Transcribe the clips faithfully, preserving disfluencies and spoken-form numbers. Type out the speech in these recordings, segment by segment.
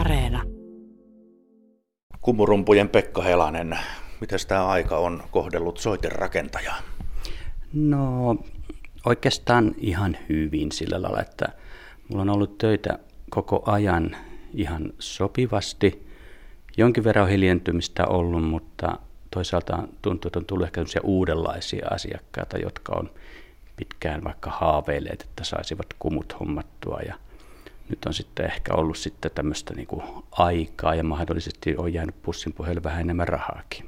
Areena. Kumurumpujen Pekka Helanen, mitäs tämä aika on kohdellut soiterakentajaa? No oikeastaan ihan hyvin sillä lailla, että mulla on ollut töitä koko ajan ihan sopivasti. Jonkin verran on hiljentymistä ollut, mutta toisaalta tuntuu, että on tullut ehkä uudenlaisia asiakkaita, jotka on pitkään vaikka haaveilleet, että saisivat kumut hommattua. Ja nyt on sitten ehkä ollut sitten tämmöistä niin kuin aikaa ja mahdollisesti on jäänyt pussin pohjalle vähän enemmän rahaakin.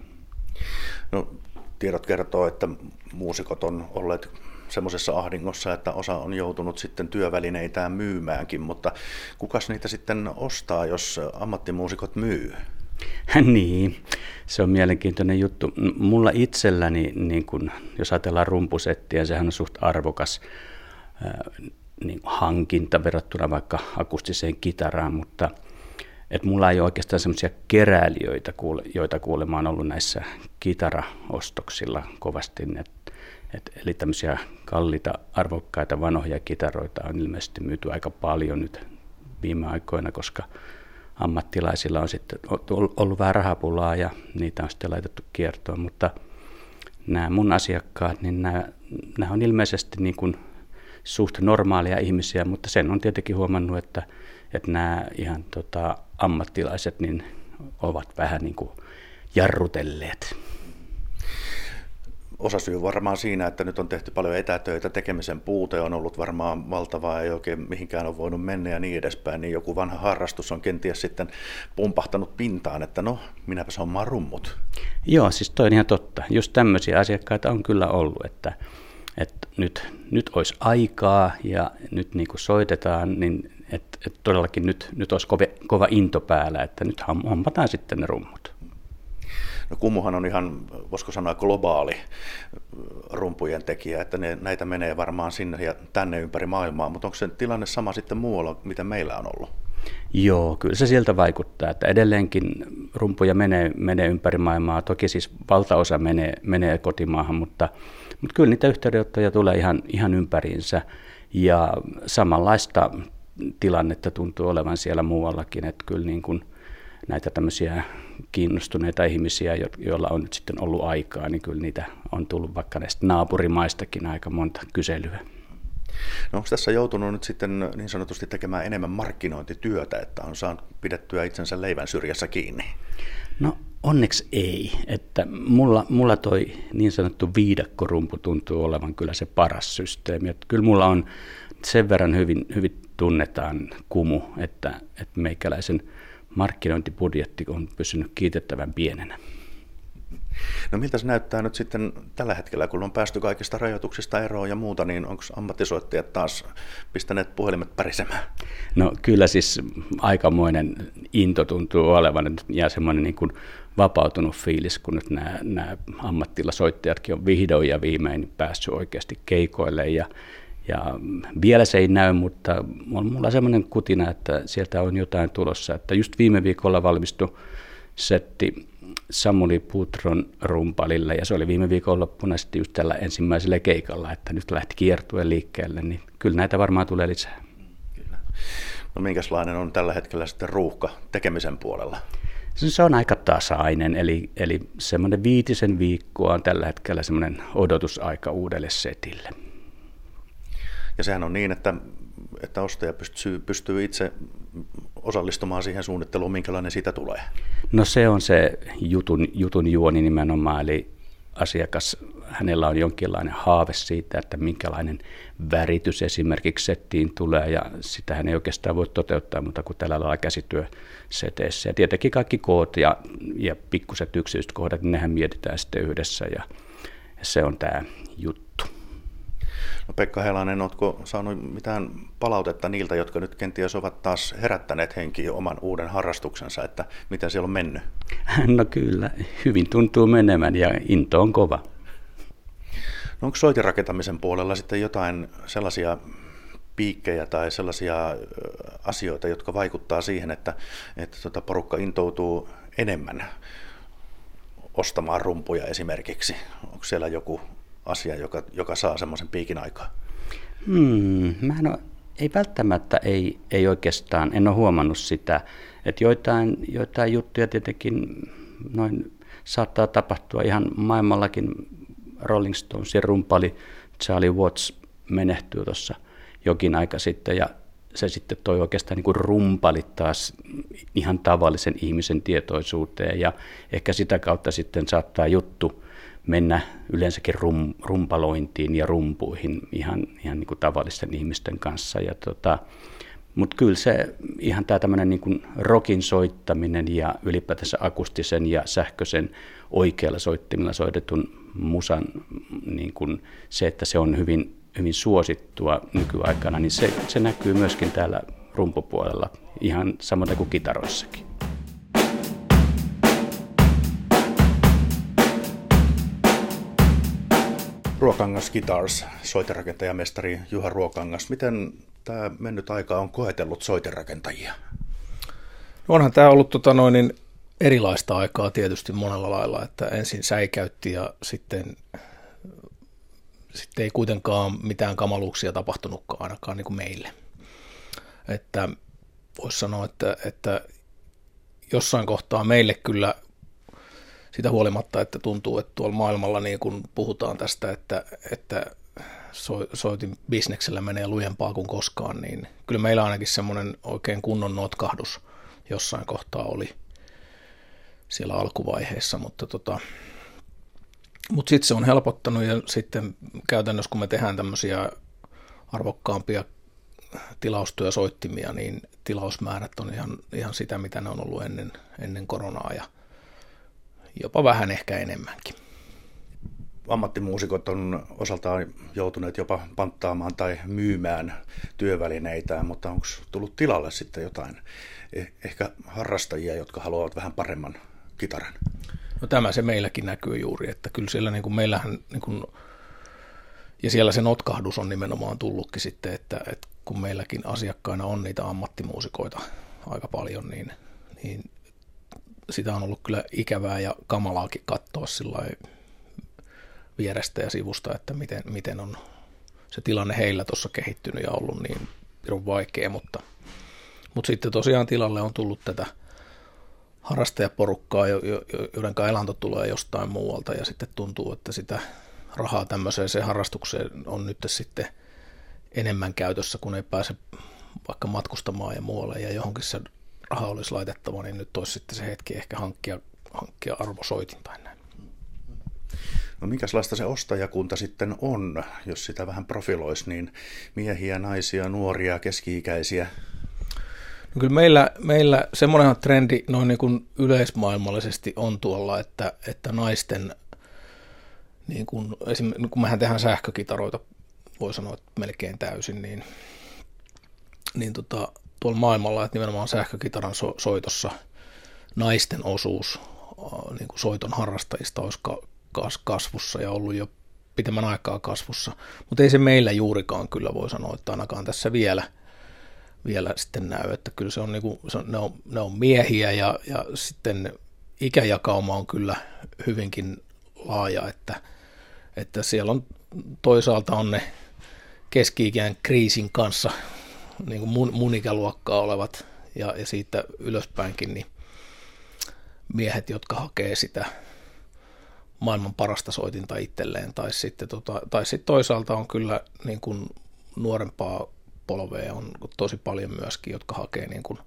No, tiedot kertoo, että muusikot on olleet semmoisessa ahdingossa, että osa on joutunut sitten työvälineitään myymäänkin, mutta kukas niitä sitten ostaa, jos ammattimuusikot myy? Niin, se on mielenkiintoinen juttu. Mulla itselläni, niin kun, jos ajatellaan rumpusettiä, sehän on suht arvokas äh, niin hankinta verrattuna vaikka akustiseen kitaraan, mutta et mulla ei ole oikeastaan semmoisia keräilijöitä, joita kuulemma on ollut näissä kitaraostoksilla kovasti. Et, et, eli tämmöisiä kalliita, arvokkaita, vanhoja kitaroita on ilmeisesti myyty aika paljon nyt viime aikoina, koska ammattilaisilla on sitten ollut vähän rahapulaa ja niitä on sitten laitettu kiertoon, mutta nämä mun asiakkaat, niin nämä, nämä on ilmeisesti niin kuin suht normaaleja ihmisiä, mutta sen on tietenkin huomannut, että, että nämä ihan tota, ammattilaiset niin ovat vähän niin kuin jarrutelleet. Osasyy varmaan siinä, että nyt on tehty paljon etätöitä, tekemisen puute on ollut varmaan valtavaa, ei oikein mihinkään ole voinut mennä ja niin edespäin, niin joku vanha harrastus on kenties sitten pumpahtanut pintaan, että no, minäpäs hommaan rummut. Joo, siis toi on ihan totta. Just tämmöisiä asiakkaita on kyllä ollut, että, että nyt, nyt olisi aikaa ja nyt niin kuin soitetaan, niin että, että todellakin nyt, nyt olisi kove, kova into päällä, että nyt hompataan sitten ne rummut. No kumuhan on ihan, voisiko sanoa, globaali rumpujen tekijä, että ne, näitä menee varmaan sinne ja tänne ympäri maailmaa, mutta onko se tilanne sama sitten muualla, mitä meillä on ollut? Joo, kyllä se sieltä vaikuttaa, että edelleenkin rumpuja menee, menee ympäri maailmaa, toki siis valtaosa menee, menee kotimaahan, mutta, mutta kyllä niitä yhteydenottoja tulee ihan, ihan ympäriinsä ja samanlaista tilannetta tuntuu olevan siellä muuallakin, että kyllä niin kuin näitä tämmöisiä kiinnostuneita ihmisiä, joilla on nyt sitten ollut aikaa, niin kyllä niitä on tullut vaikka näistä naapurimaistakin aika monta kyselyä. No onko tässä joutunut nyt sitten niin sanotusti tekemään enemmän markkinointityötä, että on saanut pidettyä itsensä leivän syrjässä kiinni? No onneksi ei, että mulla, mulla toi niin sanottu viidakkorumpu tuntuu olevan kyllä se paras systeemi, että kyllä mulla on sen verran hyvin, hyvin tunnetaan kumu, että, että meikäläisen markkinointibudjetti on pysynyt kiitettävän pienenä. No miltä se näyttää nyt sitten tällä hetkellä, kun on päästy kaikista rajoituksista eroon ja muuta, niin onko ammattisoittajat taas pistäneet puhelimet pärisemään? No kyllä siis aikamoinen into tuntuu olevan ja semmoinen niin kuin vapautunut fiilis, kun nyt nämä, nämä ammattilasoittajatkin on vihdoin ja viimein päässyt oikeasti keikoille ja Ja vielä se ei näy, mutta on mulla semmoinen kutina, että sieltä on jotain tulossa. Että just viime viikolla valmistui setti Samuli Putron rumpalille ja se oli viime viikonloppuna sitten just tällä ensimmäisellä keikalla, että nyt lähti kiertueen liikkeelle, niin kyllä näitä varmaan tulee lisää. Kyllä. No minkälainen on tällä hetkellä sitten ruuhka tekemisen puolella? Se on aika tasainen, eli, eli semmoinen viitisen viikkoa on tällä hetkellä semmoinen odotusaika uudelle setille. Ja sehän on niin, että, että ostaja pystyy, pystyy itse osallistumaan siihen suunnitteluun, minkälainen siitä tulee. No se on se jutun, jutun juoni nimenomaan, eli asiakas, hänellä on jonkinlainen haave siitä, että minkälainen väritys esimerkiksi settiin tulee, ja sitä hän ei oikeastaan voi toteuttaa, mutta kun tällä lailla käsityöseteissä. Ja tietenkin kaikki koot ja, ja pikkuset yksityiskohdat, niin nehän mietitään sitten yhdessä, ja, ja se on tämä juttu. No Pekka Helanen, oletko saanut mitään palautetta niiltä, jotka nyt kenties ovat taas herättäneet henkiä oman uuden harrastuksensa, että miten siellä on mennyt? No kyllä, hyvin tuntuu menemään ja into on kova. No onko soitirakentamisen puolella sitten jotain sellaisia piikkejä tai sellaisia asioita, jotka vaikuttaa siihen, että, että tuota porukka intoutuu enemmän ostamaan rumpuja esimerkiksi? Onko siellä joku asia, joka, joka saa semmoisen piikin aikaa? Hmm, mä en ole Ei välttämättä, ei, ei oikeastaan, en ole huomannut sitä, että joitain, joitain juttuja tietenkin noin saattaa tapahtua ihan maailmallakin. Rolling Stonesin rumpali Charlie Watts menehtyi tuossa jokin aika sitten, ja se sitten toi oikeastaan niin kuin rumpalit taas ihan tavallisen ihmisen tietoisuuteen, ja ehkä sitä kautta sitten saattaa juttu mennä yleensäkin rum, rumpalointiin ja rumpuihin ihan, ihan niin kuin tavallisten ihmisten kanssa. Ja tota, mutta kyllä se ihan tämä tämmöinen niin kuin rockin soittaminen ja ylipäätänsä akustisen ja sähköisen oikealla soittimilla soitetun musan, niin kuin se, että se on hyvin, hyvin suosittua nykyaikana, niin se, se näkyy myöskin täällä rumpupuolella ihan samoin kuin kitaroissakin. Ruokangas Guitars, soiterakentajamestari Juha Ruokangas. Miten tämä mennyt aika on koetellut soiterakentajia? No onhan tämä ollut tota noin, niin erilaista aikaa tietysti monella lailla, että ensin säikäytti ja sitten, sitten ei kuitenkaan mitään kamaluuksia tapahtunutkaan ainakaan niin kuin meille. Että voisi sanoa, että, että jossain kohtaa meille kyllä sitä huolimatta, että tuntuu, että tuolla maailmalla niin kun puhutaan tästä, että, että soitin bisneksellä menee lujempaa kuin koskaan, niin kyllä meillä ainakin semmoinen oikein kunnon notkahdus jossain kohtaa oli siellä alkuvaiheessa, mutta tota, mut sitten se on helpottanut, ja sitten käytännössä kun me tehdään tämmöisiä arvokkaampia tilaustyösoittimia, niin tilausmäärät on ihan, ihan sitä, mitä ne on ollut ennen, ennen koronaa ja jopa vähän ehkä enemmänkin. Ammattimuusikot on osaltaan joutuneet jopa panttaamaan tai myymään työvälineitään, mutta onko tullut tilalle sitten jotain ehkä harrastajia, jotka haluavat vähän paremman kitaran? No tämä se meilläkin näkyy juuri, että kyllä siellä niin kuin meillähän, niin kuin, ja siellä se notkahdus on nimenomaan tullutkin sitten, että, että kun meilläkin asiakkaina on niitä ammattimuusikoita aika paljon, niin, niin sitä on ollut kyllä ikävää ja kamalaakin katsoa vierestä ja sivusta, että miten, miten on se tilanne heillä tuossa kehittynyt ja ollut niin on vaikea, mutta, mutta sitten tosiaan tilalle on tullut tätä harrastajaporukkaa, joiden elanto tulee jostain muualta, ja sitten tuntuu, että sitä rahaa tämmöiseen se harrastukseen on nyt sitten enemmän käytössä, kun ei pääse vaikka matkustamaan ja muualle ja johonkin se raha olisi laitettava, niin nyt olisi sitten se hetki ehkä hankkia, hankkia arvosoitin tai näin. No minkälaista se ostajakunta sitten on, jos sitä vähän profiloisi, niin miehiä, naisia, nuoria, keski-ikäisiä? No kyllä meillä, meillä semmoinen trendi noin niin kuin yleismaailmallisesti on tuolla, että, että naisten, niin kuin, esimerkiksi, kun mehän tehdään sähkökitaroita, voi sanoa, että melkein täysin, niin, niin tota, tuolla maailmalla, että nimenomaan sähkökitaran so- soitossa naisten osuus äh, niin kuin soiton harrastajista olisi ka- kas- kasvussa ja ollut jo pitemmän aikaa kasvussa, mutta ei se meillä juurikaan kyllä voi sanoa, että ainakaan tässä vielä, vielä sitten näy, että kyllä se on, niin kuin, se on, ne, on ne on miehiä ja, ja sitten ikäjakauma on kyllä hyvinkin laaja, että, että siellä on toisaalta on ne keski-ikään kriisin kanssa niin kuin mun, mun ikäluokkaa olevat ja, ja siitä ylöspäinkin niin miehet, jotka hakee sitä maailman parasta soitinta itselleen, tai sitten, tota, tai sitten toisaalta on kyllä niin kuin nuorempaa polvea on tosi paljon myöskin, jotka hakee niin kuin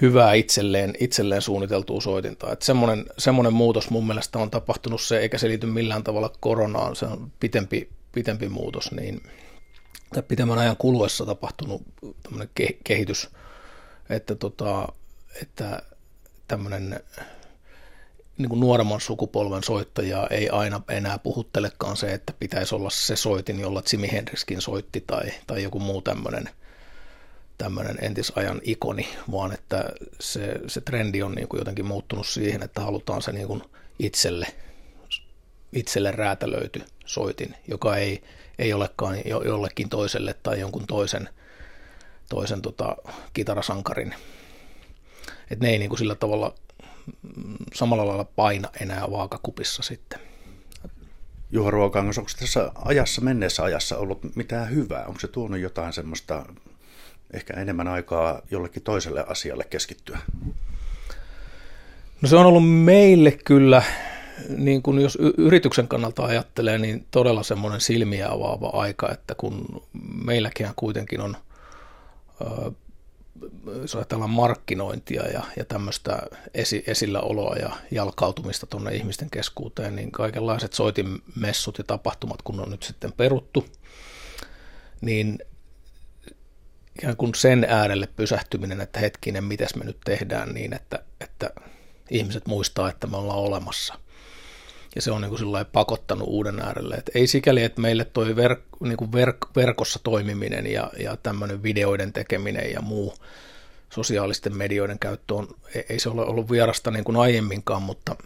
hyvää itselleen, itselleen suunniteltua soitintaa. Että semmoinen, semmoinen muutos mun mielestä on tapahtunut se, eikä se liity millään tavalla koronaan, se on pitempi, pitempi muutos, niin pitemmän ajan kuluessa tapahtunut tämmöinen kehitys, että, tota, että tämmöinen niin kuin nuoremman sukupolven soittajaa ei aina enää puhuttelekaan se, että pitäisi olla se soitin, jolla Jimi Hendrixkin soitti tai, tai joku muu tämmöinen, tämmöinen entisajan ikoni, vaan että se, se trendi on niin kuin jotenkin muuttunut siihen, että halutaan se niin kuin itselle, itselle räätälöity soitin, joka ei ei olekaan jollekin toiselle tai jonkun toisen, toisen tota, kitarasankarin. Et ne ei niin kuin sillä tavalla samalla lailla paina enää vaakakupissa sitten. Juha Ruokangas, onko tässä ajassa, menneessä ajassa ollut mitään hyvää? Onko se tuonut jotain semmoista ehkä enemmän aikaa jollekin toiselle asialle keskittyä? No se on ollut meille kyllä, niin kun jos yrityksen kannalta ajattelee, niin todella semmoinen silmiä avaava aika, että kun meilläkin kuitenkin on, jos ajatellaan markkinointia ja, ja tämmöistä esi, esilläoloa ja jalkautumista tuonne ihmisten keskuuteen, niin kaikenlaiset soitinmessut ja tapahtumat, kun on nyt sitten peruttu, niin ikään kuin sen äärelle pysähtyminen, että hetkinen, mitäs me nyt tehdään niin, että, että ihmiset muistaa, että me ollaan olemassa. Ja se on niin kuin sillain pakottanut uuden äärelle. Et ei sikäli, että meille toi verk- niin kuin verk- verkossa toimiminen ja, ja tämmöinen videoiden tekeminen ja muu sosiaalisten medioiden käyttö, on, ei se ole ollut vierasta niin kuin aiemminkaan, mutta,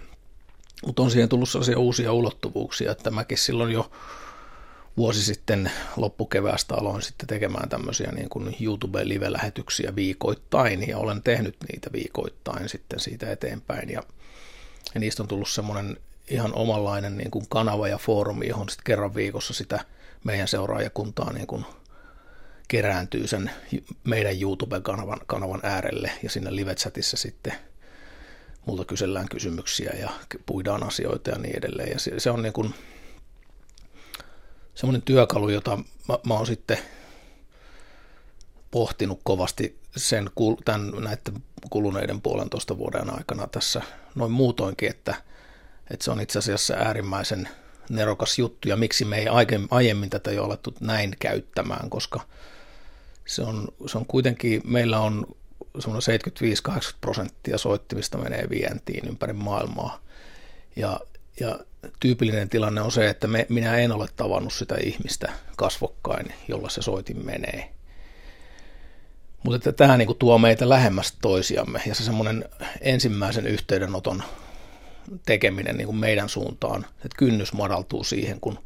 mutta on siihen tullut sellaisia uusia ulottuvuuksia, että mäkin silloin jo vuosi sitten loppukeväästä aloin sitten tekemään tämmöisiä niin kuin YouTube-live-lähetyksiä viikoittain, ja olen tehnyt niitä viikoittain sitten siitä eteenpäin, ja, ja niistä on tullut semmoinen ihan omanlainen niin kuin kanava ja foorumi, johon sitten kerran viikossa sitä meidän seuraajakuntaa niin kuin kerääntyy sen meidän YouTube-kanavan kanavan äärelle, ja siinä live-chatissa sitten multa kysellään kysymyksiä ja puidaan asioita ja niin edelleen, ja se, se on niin kuin semmoinen työkalu, jota mä, mä oon sitten pohtinut kovasti sen, tämän, näiden kuluneiden puolentoista vuoden aikana tässä noin muutoinkin, että, että se on itse asiassa äärimmäisen nerokas juttu, ja miksi me ei aiemmin tätä jo alettu näin käyttämään, koska se on, se on kuitenkin, meillä on semmoinen seitsemänkymmentäviisi–kahdeksankymmentä prosenttia soittimista menee vientiin ympäri maailmaa, ja Ja tyypillinen tilanne on se, että me, minä en ole tavannut sitä ihmistä kasvokkain, jolla se soitin menee. Mutta tämä niin kuin tuo meitä lähemmäs toisiamme, ja se semmoinen ensimmäisen yhteydenoton tekeminen niin kuin meidän suuntaan, että kynnys madaltuu siihen, kun,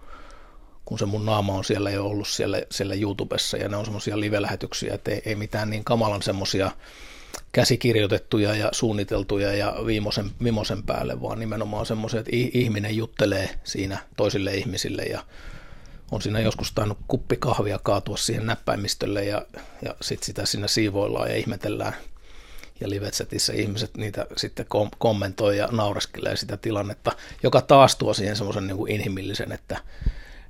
kun se mun naama on siellä jo ollut siellä, siellä YouTubessa, ja ne on semmoisia live-lähetyksiä, että ei, ei mitään niin kamalan semmoisia käsikirjoitettuja ja suunniteltuja ja viimosen, viimosen päälle, vaan nimenomaan semmoiset, että ihminen juttelee siinä toisille ihmisille, ja on siinä joskus tainnut kuppi kahvia kaatua siihen näppäimistölle, ja, ja sitten sitä siinä siivoillaan ja ihmetellään, ja live-chatissä ihmiset niitä sitten kom- kommentoi ja naureskelee sitä tilannetta, joka taas tuo siihen semmoisen niin kuin inhimillisen, että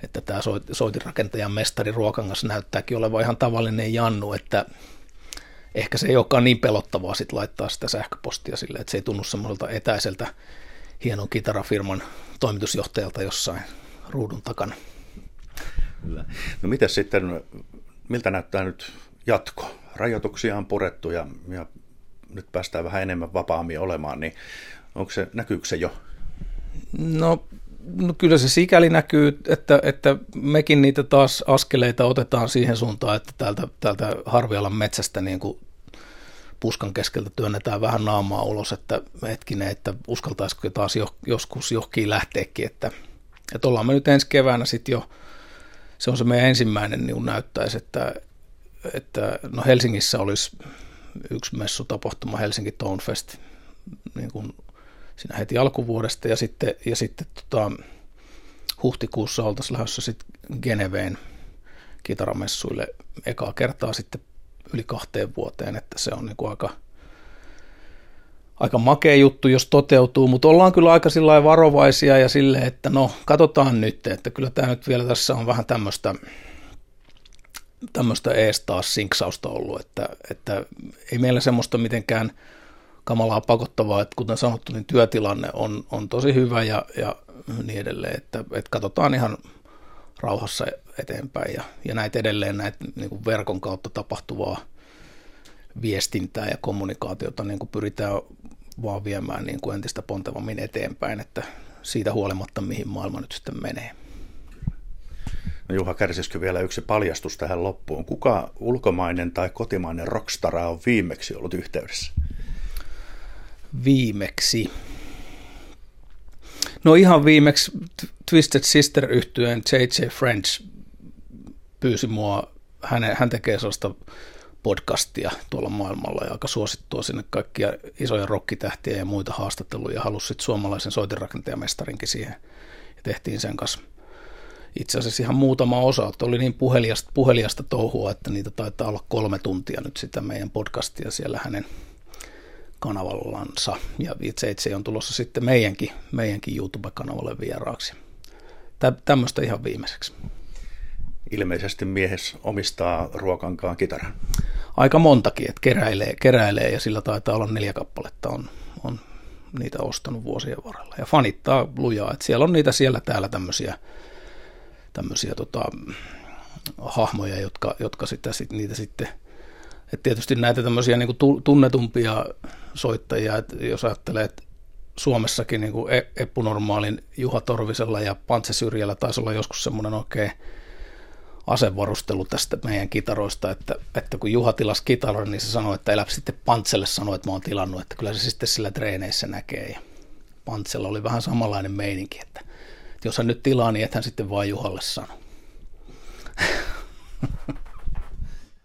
että tämä soitinrakentajan mestari Ruokangas näyttääkin olevan ihan tavallinen Jannu, että ehkä se ei olekaan niin pelottavaa sit laittaa sitä sähköpostia sille, että se ei tunnu semmoiselta etäiseltä hienon kitarafirman toimitusjohtajalta jossain ruudun takana. Kyllä. No mitäs sitten, miltä näyttää nyt jatko? Rajoituksia on purettu ja, ja nyt päästään vähän enemmän vapaammin olemaan, niin onko se, näkyykö se jo? No, no kyllä se sikäli näkyy, että, että mekin niitä taas askeleita otetaan siihen suuntaan, että täältä, täältä Harvialan metsästä niin kuin puskan keskeltä työnnetään vähän naamaa ulos, että hetkinen, että uskaltaisiko taas jo, joskus johonkin lähteekin, että, että ollaan me nyt ensi keväänä sitten jo, se on se meidän ensimmäinen, niin näyttäisi, että, että no Helsingissä olisi yksi messutapahtuma, Helsinki Tonefest, niin kuin siinä heti alkuvuodesta, ja sitten, ja sitten tota, huhtikuussa oltaisiin lähdössä sitten Geneveen kitaramessuille ekaa kertaa sitten yli kahteen vuoteen, että se on niinku aika, aika makea juttu, jos toteutuu, mutta ollaan kyllä aika sillai varovaisia ja silleen, että no katsotaan nyt, että kyllä tämä nyt vielä tässä on vähän tämmöistä tämmöistä ees taas sinksausta ollut, että, että ei meillä semmoista mitenkään kamalaa pakottavaa, että kuten sanottu, niin työtilanne on, on tosi hyvä ja, ja niin edelleen, että, että katsotaan ihan rauhassa eteenpäin ja, ja näitä edelleen näitä niin kuin verkon kautta tapahtuvaa viestintää ja kommunikaatiota niin kuin pyritään vaan viemään niin kuin entistä pontevammin eteenpäin, että siitä huolimatta mihin maailma nyt sitten menee. No Juha, kärsisikö vielä yksi paljastus tähän loppuun? Kuka ulkomainen tai kotimainen rockstara on viimeksi ollut yhteydessä? Viimeksi. No ihan viimeksi Twisted Sister -yhtyeen J J. French pyysi mua, häne, hän tekee sellaista podcastia tuolla maailmalla ja aika suosittua sinne kaikkia isoja rockitähtiä ja muita haastatteluja, halusi sitten suomalaisen soitinrakentajamestarinkin siihen ja tehtiin sen kanssa itse asiassa ihan muutama osa, että oli niin puheliasta, puheliasta touhua, että niitä taitaa olla kolme tuntia nyt sitä meidän podcastia siellä hänen kanavallansa. Ja itse itse on tulossa sitten meidänkin, meidänkin YouTube-kanavalle vieraaksi. Tä, tämmöistä ihan viimeiseksi. Ilmeisesti miehes omistaa Ruokankaan kitaran. Aika montakin, että keräilee, keräilee ja sillä taitaa olla neljä kappaletta on, on niitä ostanut vuosien varrella. Ja fanittaa lujaa, että siellä on niitä siellä täällä tämmöisiä, tämmöisiä tota, hahmoja, jotka, jotka sitä, sit, niitä sitten, että tietysti näitä tämmöisiä niin kuin tunnetumpia soittajia, että jos ajattelee, että Suomessakin niin kuin Eppu Normaalin Juha Torvisella ja Pantse Syrjällä taisi olla joskus semmoinen oikein asevarustelu tästä meidän kitaroista, että, että kun Juha tilasi kitaran, niin se sanoi, että elä sitten Pantselle sanoi, että mä oon tilannut, että kyllä se sitten sillä treeneissä näkee. Ja Pantsella oli vähän samanlainen meininki, että, että jos hän nyt tilaa, niin et hän sitten vaan Juhalle sanoi.